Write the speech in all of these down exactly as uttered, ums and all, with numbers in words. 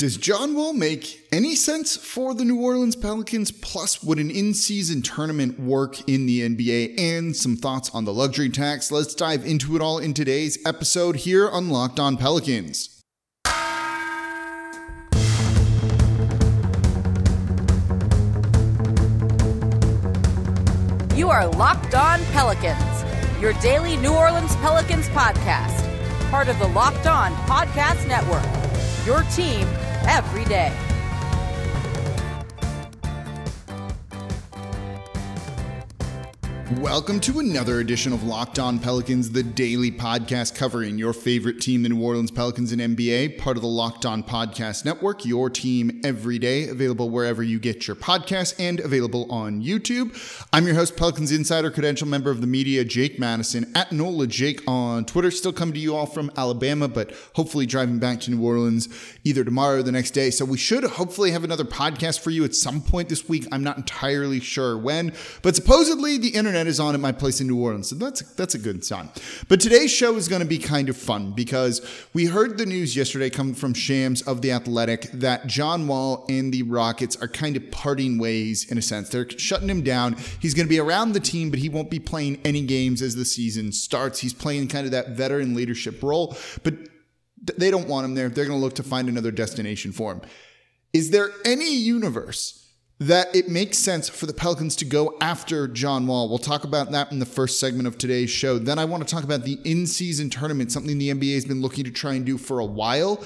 Does John Wall make any sense for the New Orleans Pelicans? Plus, would an in-season tournament work in the N B A? And some thoughts on the luxury tax. Let's dive into it all in today's episode here on Locked On Pelicans. You are Locked On Pelicans, your daily New Orleans Pelicans podcast, part of the Locked On Podcast Network, your team every day. Welcome to another edition of Locked On Pelicans, the daily podcast covering your favorite team, the New Orleans Pelicans and N B A, part of the Locked On Podcast Network, your team every day, available wherever you get your podcasts and available on YouTube. I'm your host, Pelicans Insider, credential member of the media, Jake Madison, at Nola Jake on Twitter. Still coming to you all from Alabama, but hopefully driving back to New Orleans either tomorrow or the next day. So we should hopefully have another podcast for you at some point this week. I'm not entirely sure when, but supposedly the internet is on at my place in New Orleans, so that's that's a good sign. But today's show is going to be kind of fun because we heard the news yesterday coming from Shams of The Athletic that John Wall and the Rockets are kind of parting ways in a sense. They're shutting him down. He's going to be around the team, but he won't be playing any games as the season starts. He's playing kind of that veteran leadership role, but they don't want him there. They're going to look to find another destination for him. Is there any universe that it makes sense for the Pelicans to go after John Wall? We'll talk about that in the first segment of today's show. Then I want to talk about the in-season tournament, something the N B A has been looking to try and do for a while.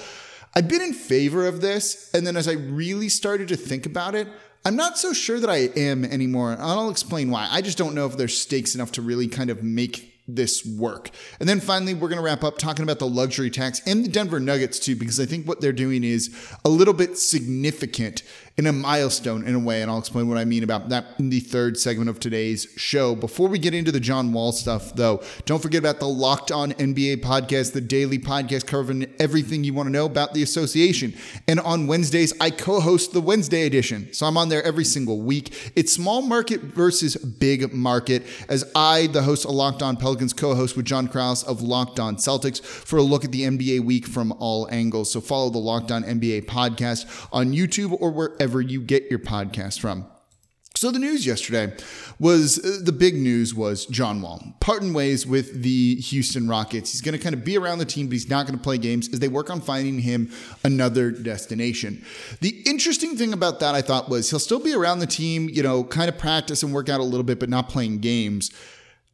I've been in favor of this, and then as I really started to think about it, I'm not so sure that I am anymore, and I'll explain why. I just don't know if there's stakes enough to really kind of make this work. And then finally, we're going to wrap up talking about the luxury tax and the Denver Nuggets too, because I think what they're doing is a little bit significant in a milestone in a way. And I'll explain what I mean about that in the third segment of today's show. Before we get into the John Wall stuff though, don't forget about the Locked On N B A podcast, the daily podcast covering everything you want to know about the association. And on Wednesdays, I co-host the Wednesday edition. So I'm on there every single week. It's small market versus big market, as I, the host of Locked On Pelicans, co-host with John Krause of Locked On Celtics for a look at the N B A week from all angles. So follow the Locked On N B A podcast on YouTube or wherever you get your podcast from. So the news yesterday was, the big news was John Wall parting ways with the Houston Rockets. He's going to kind of be around the team, but he's not going to play games as they work on finding him another destination. The interesting thing about that, I thought, was he'll still be around the team, you know, kind of practice and work out a little bit, but not playing games.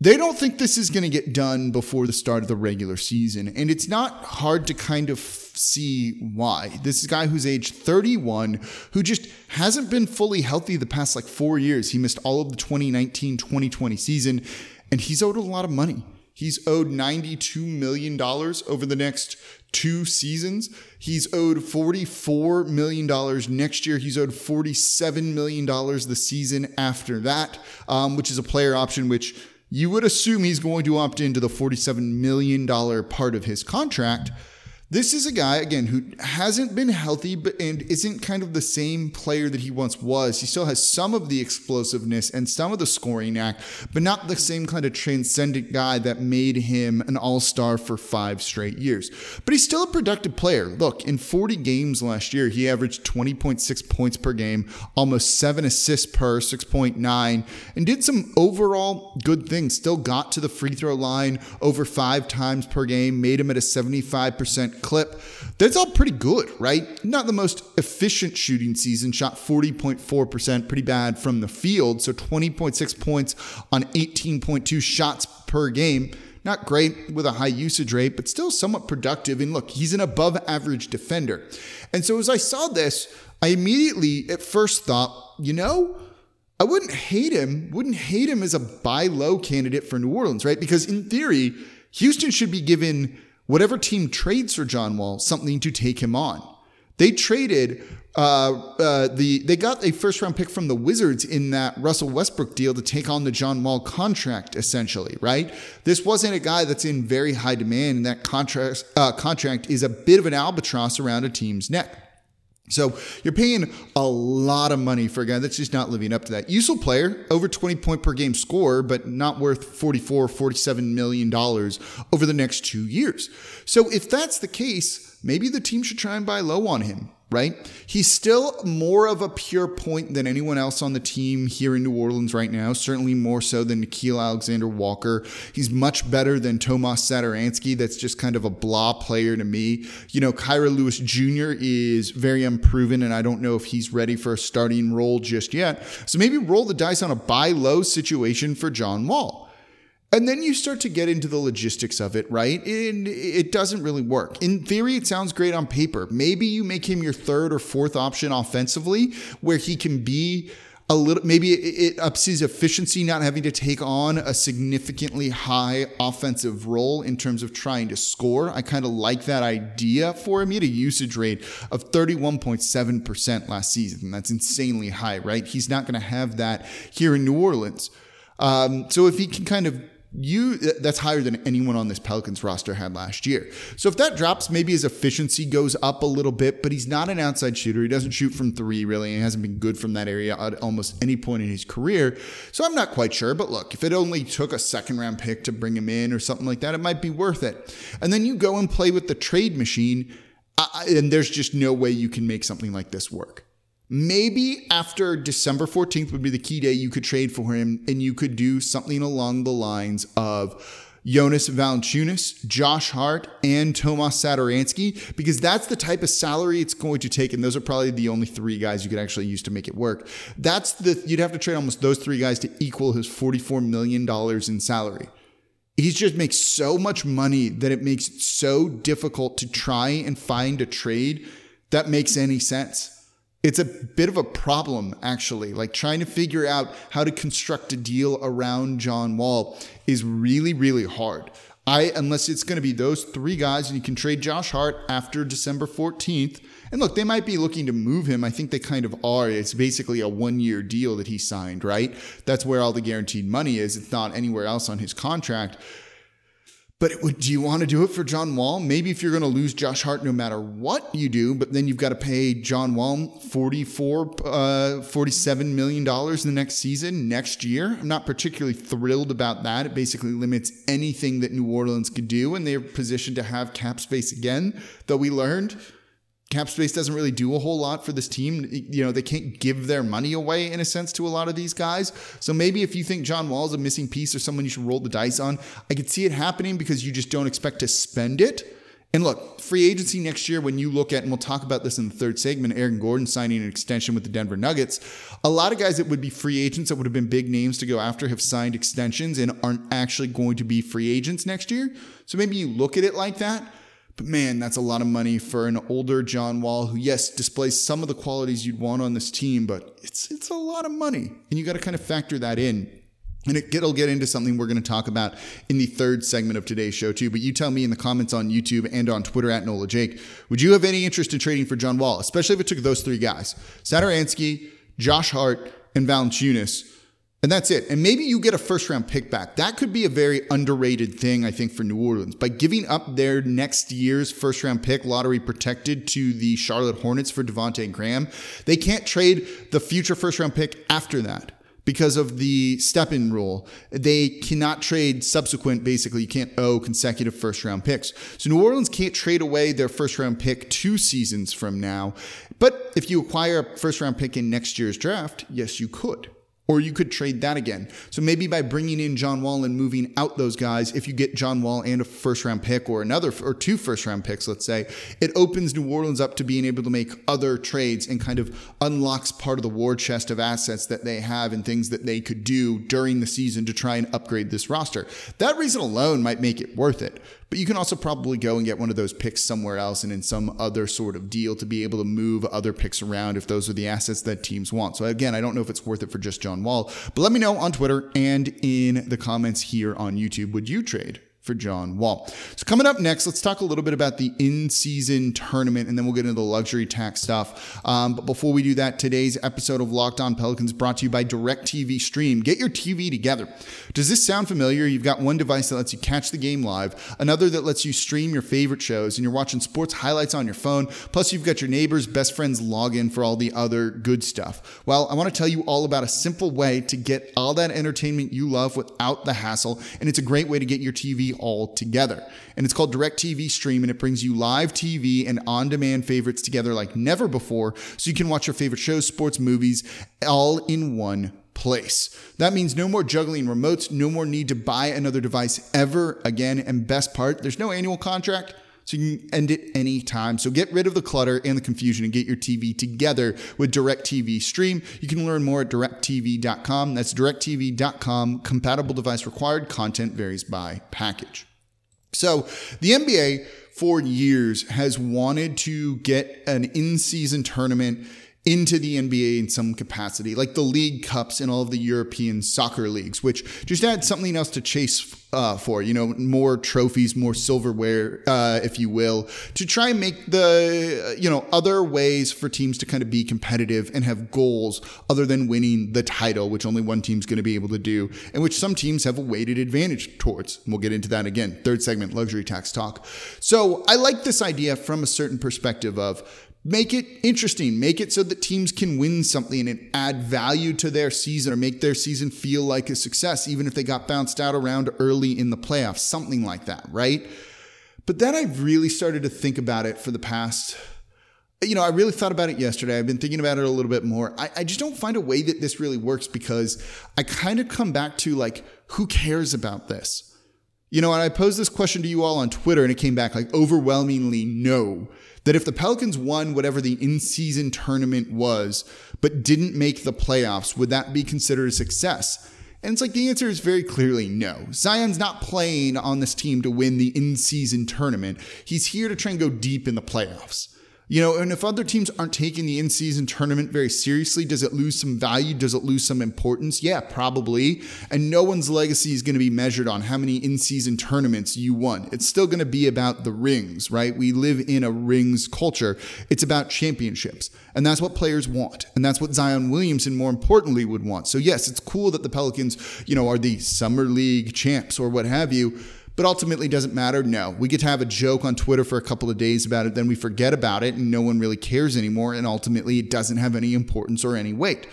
They don't think this is going to get done before the start of the regular season, and it's not hard to kind of see why. This is a guy who's age thirty-one, who just hasn't been fully healthy the past like four years. He missed all of the twenty nineteen twenty twenty season, and he's owed a lot of money. He's owed ninety-two million dollars over the next two seasons. He's owed forty-four million dollars next year. He's owed forty-seven million dollars the season after that, um, which is a player option, which you would assume he's going to opt into the forty-seven million dollars part of his contract. This is a guy, again, who hasn't been healthy but and isn't kind of the same player that he once was. He still has some of the explosiveness and some of the scoring knack, but not the same kind of transcendent guy that made him an all-star for five straight years. But he's still a productive player. Look, in forty games last year, he averaged twenty point six points per game, almost seven assists per, six point nine, and did some overall good things. Still got to the free throw line over five times per game, made him at a seventy-five percent clip. That's all pretty good, right? Not the most efficient shooting season, shot forty point four percent, pretty bad from the field. So twenty point six points on eighteen point two shots per game. Not great with a high usage rate, but still somewhat productive. And look, he's an above average defender. And so as I saw this, I immediately at first thought, you know, I wouldn't hate him, wouldn't hate him as a buy low candidate for New Orleans, right? Because in theory, Houston should be given whatever team trades for John Wall, something to take him on. They traded uh, uh, the they got a first round pick from the Wizards in that Russell Westbrook deal to take on the John Wall contract, essentially, right? This wasn't a guy that's in very high demand, and that contract uh, contract is a bit of an albatross around a team's neck. So you're paying a lot of money for a guy that's just not living up to that. Useful player, over twenty point per game scorer, but not worth forty-four, forty-seven million dollars over the next two years. So if that's the case, maybe the team should try and buy low on him. right? He's still more of a pure point than anyone else on the team here in New Orleans right now, certainly more so than Nikhil Alexander-Walker. He's much better than Tomas Satoransky. That's just kind of a blah player to me. You know, Kyra Lewis Junior is very unproven, and I don't know if he's ready for a starting role just yet. So maybe roll the dice on a buy low situation for John Wall. And then you start to get into the logistics of it, right? And it doesn't really work. In theory, it sounds great on paper. Maybe you make him your third or fourth option offensively, where he can be a little, maybe it ups his efficiency, not having to take on a significantly high offensive role in terms of trying to score. I kind of like that idea for him. He had a usage rate of thirty-one point seven percent last season. That's insanely high, right? He's not going to have that here in New Orleans. Um, so if he can kind of You that's higher than anyone on this Pelicans roster had last year. So if that drops, maybe his efficiency goes up a little bit, but he's not an outside shooter. He doesn't shoot from three, really. He hasn't been good from that area at almost any point in his career. So I'm not quite sure. But look, if it only took a second round pick to bring him in or something like that, it might be worth it. And then you go and play with the trade machine, uh, and there's just no way you can make something like this work. Maybe after December fourteenth would be the key day you could trade for him, and you could do something along the lines of Jonas Valanciunas, Josh Hart, and Tomas Satoransky, because that's the type of salary it's going to take. And those are probably the only three guys you could actually use to make it work. That's the, you'd have to trade almost those three guys to equal his forty-four million dollars in salary. He just makes so much money that it makes it so difficult to try and find a trade that makes any sense. It's a bit of a problem, actually. Like, trying to figure out how to construct a deal around John Wall is really, really hard. I, unless it's going to be those three guys, and you can trade Josh Hart after December fourteenth. And look, they might be looking to move him. I think they kind of are. It's basically a one-year deal that he signed, right? That's where all the guaranteed money is. It's not anywhere else on his contract. But it would, do you want to do it for John Wall? Maybe if you're going to lose Josh Hart no matter what you do, but then you've got to pay John Wall forty-four, uh, forty-seven million dollars the next season, next year. I'm not particularly thrilled about that. It basically limits anything that New Orleans could do, and they're positioned to have cap space again, though we learned cap space doesn't really do a whole lot for this team. You know, they can't give their money away in a sense to a lot of these guys. So maybe if you think John Wall is a missing piece or someone you should roll the dice on, I could see it happening because you just don't expect to spend it. And look, free agency next year, when you look at, and we'll talk about this in the third segment, Aaron Gordon signing an extension with the Denver Nuggets, a lot of guys that would be free agents that would have been big names to go after have signed extensions and aren't actually going to be free agents next year. So maybe you look at it like that. But man, that's a lot of money for an older John Wall who, yes, displays some of the qualities you'd want on this team, but it's it's a lot of money. And you got to kind of factor that in. And it, it'll get into something we're going to talk about in the third segment of today's show, too. But you tell me in the comments on YouTube and on Twitter at Nola Jake, would you have any interest in trading for John Wall, especially if it took those three guys, Satoransky, Josh Hart, and Valanciunas? And that's it. And maybe you get a first round pick back. That could be a very underrated thing, I think, for New Orleans. By giving up their next year's first round pick, lottery protected, to the Charlotte Hornets for Devontae Graham, they can't trade the future first round pick after that because of the step-in rule. They cannot trade subsequent, basically. You can't owe consecutive first round picks. So New Orleans can't trade away their first round pick two seasons from now. But if you acquire a first round pick in next year's draft, yes, you could. Or you could trade that again. So maybe by bringing in John Wall and moving out those guys, if you get John Wall and a first round pick or another or two first round picks, let's say, it opens New Orleans up to being able to make other trades and kind of unlocks part of the war chest of assets that they have and things that they could do during the season to try and upgrade this roster. That reason alone might make it worth it. But you can also probably go and get one of those picks somewhere else and in some other sort of deal to be able to move other picks around if those are the assets that teams want. So again, I don't know if it's worth it for just John Wall, but let me know on Twitter and in the comments here on YouTube, would you trade for John Wall? So coming up next, let's talk a little bit about the in-season tournament, and then we'll get into the luxury tax stuff. Um, but before we do that, today's episode of Locked On Pelicans brought to you by DirecTV Stream. Get your T V together. Does this sound familiar? You've got one device that lets you catch the game live, another that lets you stream your favorite shows, and you're watching sports highlights on your phone. Plus, you've got your neighbors, best friends log in for all the other good stuff. Well, I want to tell you all about a simple way to get all that entertainment you love without the hassle, and it's a great way to get your T V all together. And it's called DirecTV Stream, and it brings you live T V and on-demand favorites together like never before, so you can watch your favorite shows, sports, movies, all in one place. That means no more juggling remotes, no more need to buy another device ever again, and best part, there's no annual contract, so you can end it anytime. So get rid of the clutter and the confusion and get your T V together with DirecTV Stream. You can learn more at direct t v dot com. That's direct t v dot com. Compatible device required. Content varies by package. So the N B A for years has wanted to get an in-season tournament into the N B A in some capacity, like the League Cups in all of the European soccer leagues, which just adds something else to chase uh, for, you know, more trophies, more silverware, uh, if you will, to try and make the, you know, other ways for teams to kind of be competitive and have goals other than winning the title, which only one team's going to be able to do, and which some teams have a weighted advantage towards. And we'll get into that again. Third segment, luxury tax talk. So I like this idea from a certain perspective of, make it interesting. Make it so that teams can win something and add value to their season or make their season feel like a success, even if they got bounced out around early in the playoffs, something like that, right? But then I've really started to think about it for the past, you know, I really thought about it yesterday. I've been thinking about it a little bit more. I, I just don't find a way that this really works because I kind of come back to like, who cares about this? You know, and I posed this question to you all on Twitter and it came back like overwhelmingly no. That if the Pelicans won whatever the in-season tournament was, but didn't make the playoffs, would that be considered a success? And it's like the answer is very clearly no. Zion's not playing on this team to win the in-season tournament. He's here to try and go deep in the playoffs. You know, and if other teams aren't taking the in-season tournament very seriously, does it lose some value? Does it lose some importance? Yeah, probably. And no one's legacy is going to be measured on how many in-season tournaments you won. It's still going to be about the rings, right? We live in a rings culture. It's about championships. And that's what players want. And that's what Zion Williamson, more importantly, would want. So yes, it's cool that the Pelicans, you know, are the summer league champs or what have you. But ultimately, doesn't matter. No, we get to have a joke on Twitter for a couple of days about it. Then we forget about it and no one really cares anymore. And ultimately, it doesn't have any importance or any weight.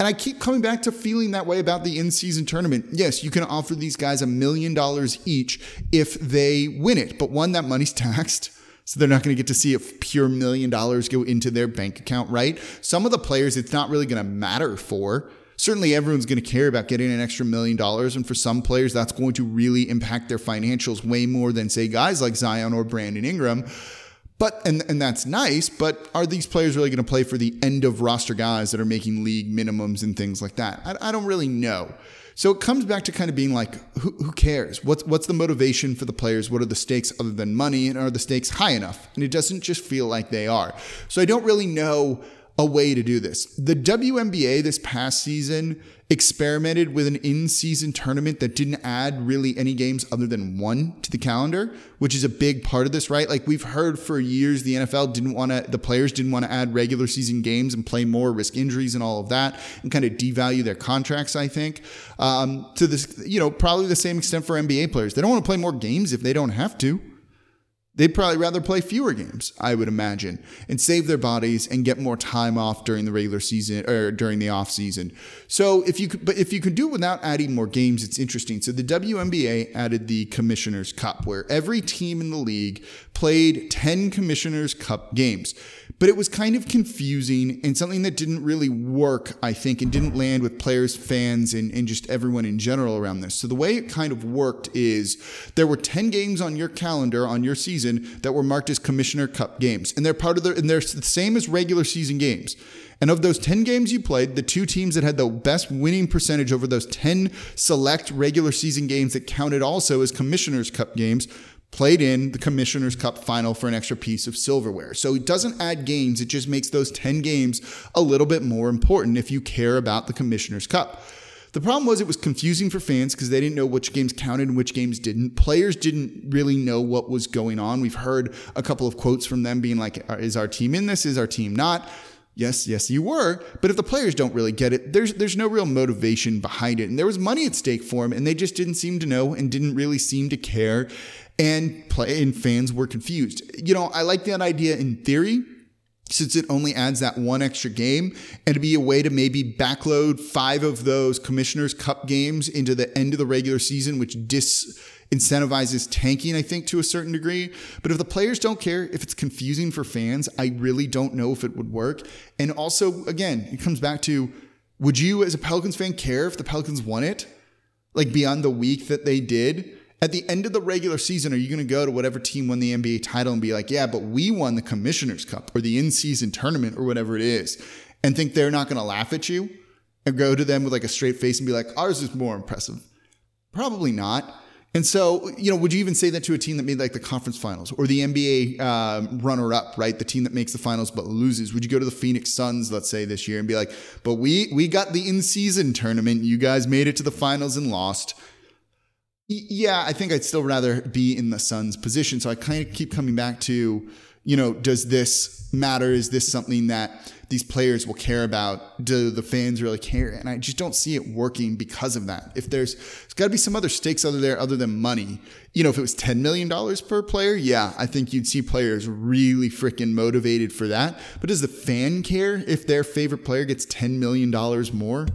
And I keep coming back to feeling that way about the in-season tournament. Yes, you can offer these guys a million dollars each if they win it. But one, that money's taxed. So they're not going to get to see a pure million dollars go into their bank account, right? Some of the players, it's not really going to matter for. Certainly everyone's going to care about getting an extra million dollars. And for some players, that's going to really impact their financials way more than, say, guys like Zion or Brandon Ingram. But and, and that's nice, but are these players really going to play for the end of roster guys that are making league minimums and things like that? I, I don't really know. So it comes back to kind of being like, who, who cares? What's, what's the motivation for the players? What are the stakes other than money? And are the stakes high enough? And it doesn't just feel like they are. So I don't really know a way to do this. The W N B A this past season experimented with an in-season tournament that didn't add really any games other than one to the calendar, which is a big part of this, right? Like we've heard for years, the N F L didn't want to, the players didn't want to add regular season games and play more, risk injuries and all of that, and kind of devalue their contracts, I think. Um, to this, you know, probably the same extent for N B A players. They don't want to play more games if they don't have to. They'd probably rather play fewer games, I would imagine, and save their bodies and get more time off during the regular season or during the off season. So if you could, but if you can do it without adding more games, it's interesting. So the W N B A added the Commissioners Cup, where every team in the league played ten Commissioners Cup games. But it was kind of confusing and something that didn't really work, I think, and didn't land with players, fans, and, and just everyone in general around this. So the way it kind of worked is there were ten games on your calendar, on your season, that were marked as Commissioner Cup games. And they're part of the, and they're the same as regular season games. And of those ten games you played, the two teams that had the best winning percentage over those ten select regular season games that counted also as Commissioner's Cup games played in the Commissioner's Cup final for an extra piece of silverware. So it doesn't add games. It just makes those ten games a little bit more important if you care about the Commissioner's Cup. The problem was it was confusing for fans because they didn't know which games counted and which games didn't. Players didn't really know what was going on. We've heard a couple of quotes from them being like, is our team in this? Is our team not? Yes, yes, you were. But if the players don't really get it, there's there's no real motivation behind it. And there was money at stake for them, and they just didn't seem to know and didn't really seem to care. And play and fans were confused. You know, I like that idea in theory, since it only adds that one extra game, and to be a way to maybe backload five of those Commissioner's Cup games into the end of the regular season, which dis incentivizes tanking, I think, to a certain degree. But if the players don't care, if it's confusing for fans, I really don't know if it would work. And also, again, it comes back to, would you as a Pelicans fan care if the Pelicans won it? Like beyond the week that they did? At the end of the regular season, are you going to go to whatever team won the N B A title and be like, yeah, but we won the Commissioners Cup or the in-season tournament or whatever it is, and think they're not going to laugh at you and go to them with like a straight face and be like, ours is more impressive? Probably not. And so, you know, would you even say that to a team that made like the conference finals or the N B A um, runner-up, right? The team that makes the finals but loses. Would you go to the Phoenix Suns, let's say, this year and be like, but we we got the in-season tournament. You guys made it to the finals and lost. Yeah, I think I'd still rather be in the Suns' position. So I kind of keep coming back to, you know, does this matter? Is this something that these players will care about? Do the fans really care? And I just don't see it working because of that. If there's, there's got to be some other stakes other there other than money. You know, if it was ten million dollars per player, yeah, I think you'd see players really freaking motivated for that. But does the fan care if their favorite player gets ten million dollars more?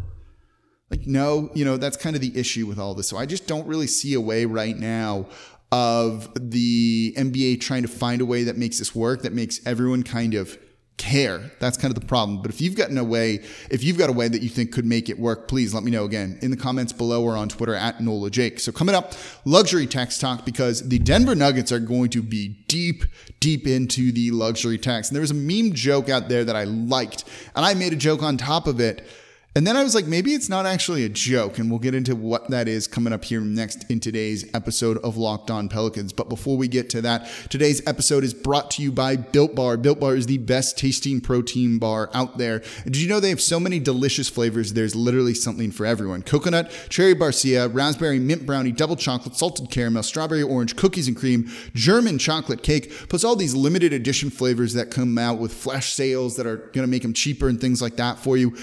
Like, no, you know, that's kind of the issue with all this. So I just don't really see a way right now of the N B A trying to find a way that makes this work, that makes everyone kind of care. That's kind of the problem. But if you've gotten a way, if you've got a way that you think could make it work, please let me know again in the comments below or on Twitter at Nola Jake. So coming up, luxury tax talk, because the Denver Nuggets are going to be deep, deep into the luxury tax. And there was a meme joke out there that I liked, and I made a joke on top of it. And then I was like, maybe it's not actually a joke. And we'll get into what that is coming up here next in today's episode of Locked On Pelicans. But before we get to that, today's episode is brought to you by Built Bar. Built Bar is the best tasting protein bar out there. And did you know they have so many delicious flavors? There's literally something for everyone. Coconut, cherry barcia, raspberry, mint brownie, double chocolate, salted caramel, strawberry orange, cookies and cream, German chocolate cake, plus all these limited edition flavors that come out with flash sales that are going to make them cheaper and things like that for you.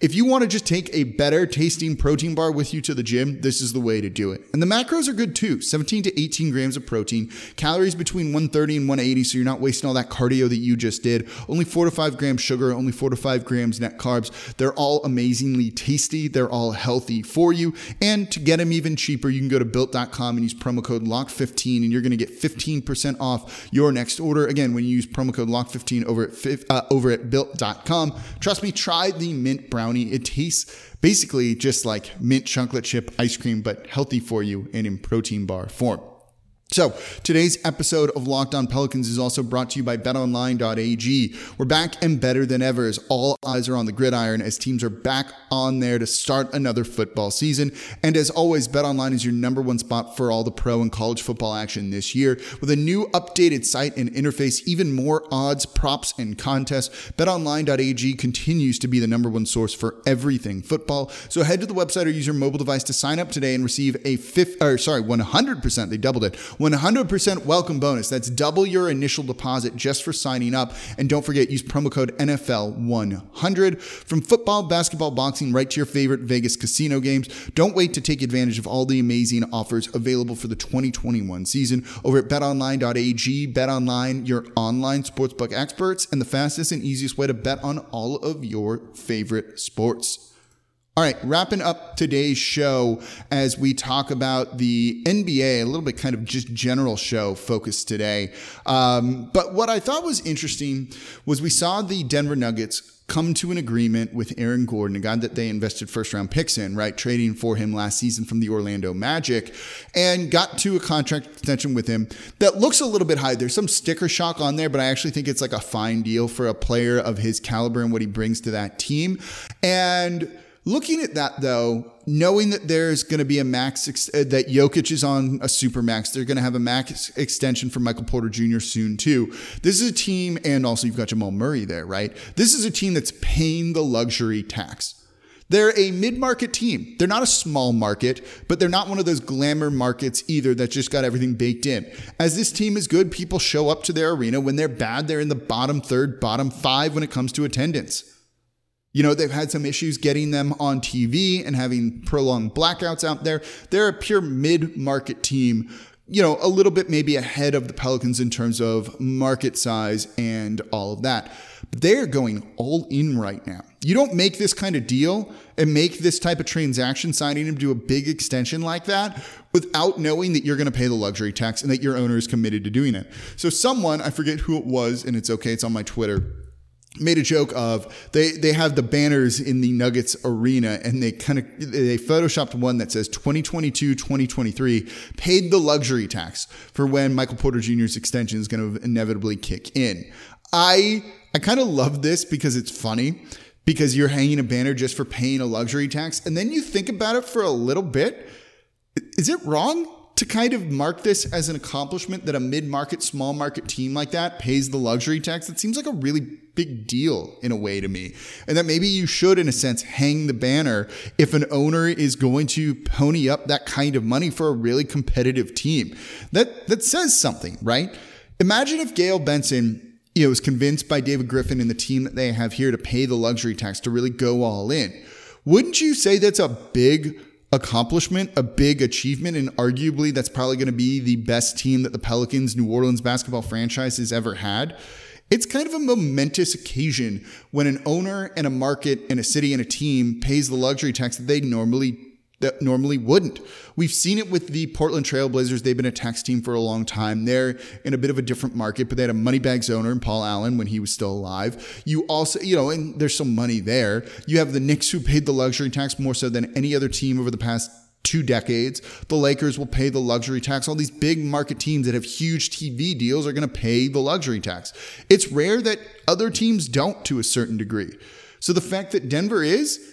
If you want to just take a better tasting protein bar with you to the gym, this is the way to do it. And the macros are good too. seventeen to eighteen grams of protein, calories between one thirty and one eighty, so you're not wasting all that cardio that you just did. Only four to five grams sugar, only four to five grams net carbs. They're all amazingly tasty. They're all healthy for you. And to get them even cheaper, you can go to built dot com and use promo code lock fifteen, and you're going to get fifteen percent off your next order. Again, when you use promo code lock fifteen over at uh, over at built dot com. Trust me, try the mint brown. It tastes basically just like mint chocolate chip ice cream, but healthy for you and in protein bar form. So today's episode of Locked On Pelicans is also brought to you by bet online dot a g. We're back and better than ever as all eyes are on the gridiron as teams are back on there to start another football season. And as always, BetOnline is your number one spot for all the pro and college football action this year. With a new updated site and interface, even more odds, props, and contests, bet online dot a g continues to be the number one source for everything football. So head to the website or use your mobile device to sign up today and receive a fifth, or sorry, one hundred percent, they doubled it, one hundred percent welcome bonus. That's double your initial deposit just for signing up. And don't forget, use promo code N F L one hundred. From football, basketball, boxing, right to your favorite Vegas casino games, don't wait to take advantage of all the amazing offers available for the twenty twenty-one season over at bet online dot a g. BetOnline, your online sportsbook experts, and the fastest and easiest way to bet on all of your favorite sports. All right, wrapping up today's show as we talk about the N B A, a little bit kind of just general show focus today. Um, but what I thought was interesting was we saw the Denver Nuggets come to an agreement with Aaron Gordon, a guy that they invested first round picks in, right? Trading for him last season from the Orlando Magic, and got to a contract extension with him that looks a little bit high. There's some sticker shock on there, but I actually think it's like a fine deal for a player of his caliber and what he brings to that team. And looking at that, though, knowing that there's going to be a max, ex- that Jokic is on a super max, they're going to have a max extension for Michael Porter Junior soon, too. This is a team, and also you've got Jamal Murray there, right? This is a team that's paying the luxury tax. They're a mid-market team. They're not a small market, but they're not one of those glamour markets either that just got everything baked in. As this team is good, people show up to their arena. When they're bad, they're in the bottom third, bottom five when it comes to attendance. You know, they've had some issues getting them on T V and having prolonged blackouts out there. They're a pure mid-market team you know, a little bit maybe ahead of the Pelicans in terms of market size and all of that. But they're going all in right now. You don't make this kind of deal and make this type of transaction, signing him to a big extension like that, without knowing that you're going to pay the luxury tax and that your owner is committed to doing it. So someone, I forget who it was, and it's okay, it's on my Twitter, made a joke of they, they have the banners in the Nuggets arena, and they kind of, they photoshopped one that says twenty twenty-two, twenty twenty-three paid the luxury tax for when Michael Porter Junior's extension is going to inevitably kick in. I, I kind of love this because it's funny, because you're hanging a banner just for paying a luxury tax. And then you think about it for a little bit. Is it wrong to kind of mark this as an accomplishment that a mid-market, small market team like that pays the luxury tax? It seems like a really big deal in a way to me. And that maybe you should, in a sense, hang the banner if an owner is going to pony up that kind of money for a really competitive team. That, that says something, right? Imagine if Gail Benson, you know, was convinced by David Griffin and the team that they have here to pay the luxury tax, to really go all in. Wouldn't you say that's a big accomplishment, a big achievement, and arguably that's probably going to be the best team that the Pelicans, New Orleans basketball franchise has ever had? It's kind of a momentous occasion when an owner and a market and a city and a team pays the luxury tax that they normally that normally wouldn't. We've seen it with the Portland Trail Blazers. They've been a tax team for a long time. They're in a bit of a different market, but they had a moneybags owner in Paul Allen when he was still alive. You also, you know, and there's some money there. You have the Knicks, who paid the luxury tax more so than any other team over the past two decades. The Lakers will pay the luxury tax. All these big market teams that have huge T V deals are going to pay the luxury tax. It's rare that other teams don't, to a certain degree. So the fact that Denver is,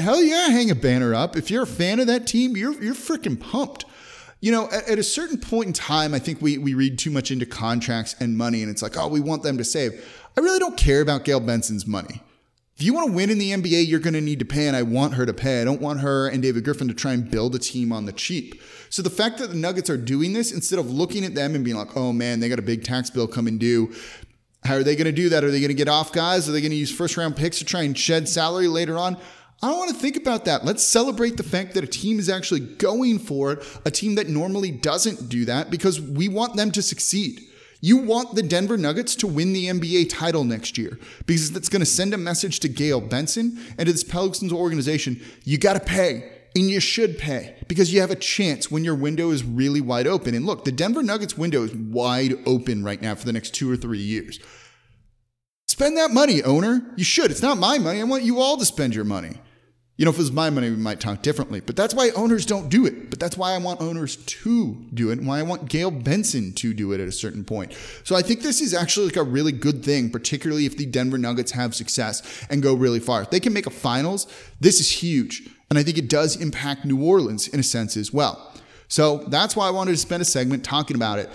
hell yeah, hang a banner up. If you're a fan of that team, you're you're freaking pumped. You know, at, at a certain point in time, I think we we read too much into contracts and money, and it's like, oh, we want them to save. I really don't care about Gail Benson's money. If you want to win in the N B A, you're going to need to pay, and I want her to pay. I don't want her and David Griffin to try and build a team on the cheap. So the fact that the Nuggets are doing this, instead of looking at them and being like, oh man, they got a big tax bill coming due, how are they going to do that? Are they going to get off guys? Are they going to use first round picks to try and shed salary later on? I don't want to think about that. Let's celebrate the fact that a team is actually going for it, a team that normally doesn't do that, because we want them to succeed. You want the Denver Nuggets to win the N B A title next year, because that's going to send a message to Gail Benson and to this Pelicans organization. You got to pay, and you should pay, because you have a chance when your window is really wide open. And look, the Denver Nuggets window is wide open right now for the next two or three years. Spend that money, owner. You should. It's not my money. I want you all to spend your money. You know, if it was my money, we might talk differently. But that's why owners don't do it. But that's why I want owners to do it, and why I want Gail Benson to do it at a certain point. So I think this is actually like a really good thing, particularly if the Denver Nuggets have success and go really far. If they can make a finals, this is huge. And I think it does impact New Orleans in a sense as well. So that's why I wanted to spend a segment talking about it.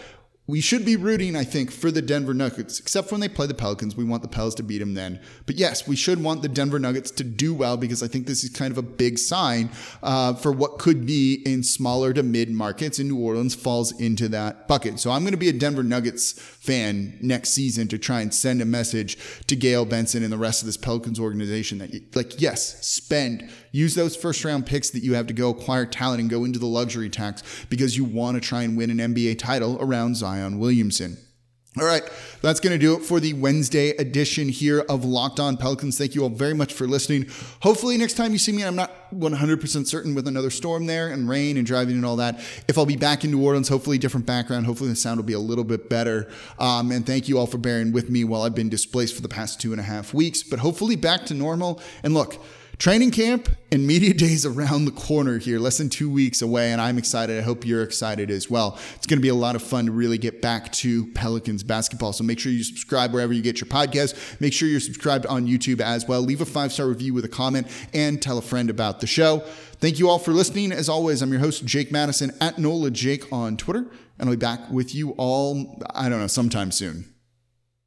We should be rooting, I think, for the Denver Nuggets, except when they play the Pelicans. We want the Pels to beat them then. But yes, we should want the Denver Nuggets to do well, because I think this is kind of a big sign uh, for what could be in smaller to mid-markets, and New Orleans falls into that bucket. So I'm going to be a Denver Nuggets fan next season to try and send a message to Gail Benson and the rest of this Pelicans organization that, you, like, yes, spend. Use those first-round picks that you have to go acquire talent and go into the luxury tax, because you want to try and win an N B A title around Zion Williamson. All right, that's going to do it for the Wednesday edition here of Locked On Pelicans. Thank you all very much for listening. Hopefully next time you see me, I'm not one hundred percent certain with another storm there and rain and driving and all that, if I'll be back in New Orleans, hopefully different background. Hopefully the sound will be a little bit better. Um, and thank you all for bearing with me while I've been displaced for the past two and a half weeks, but hopefully back to normal. And look, training camp and media days around the corner here, less than two weeks away, and I'm excited. I hope you're excited as well. It's going to be a lot of fun to really get back to Pelicans basketball. So make sure you subscribe wherever you get your podcast. Make sure you're subscribed on YouTube as well. Leave a five-star review with a comment and tell a friend about the show. Thank you all for listening. As always, I'm your host, Jake Madison, at Nola Jake on Twitter, and I'll be back with you all, I don't know, sometime soon.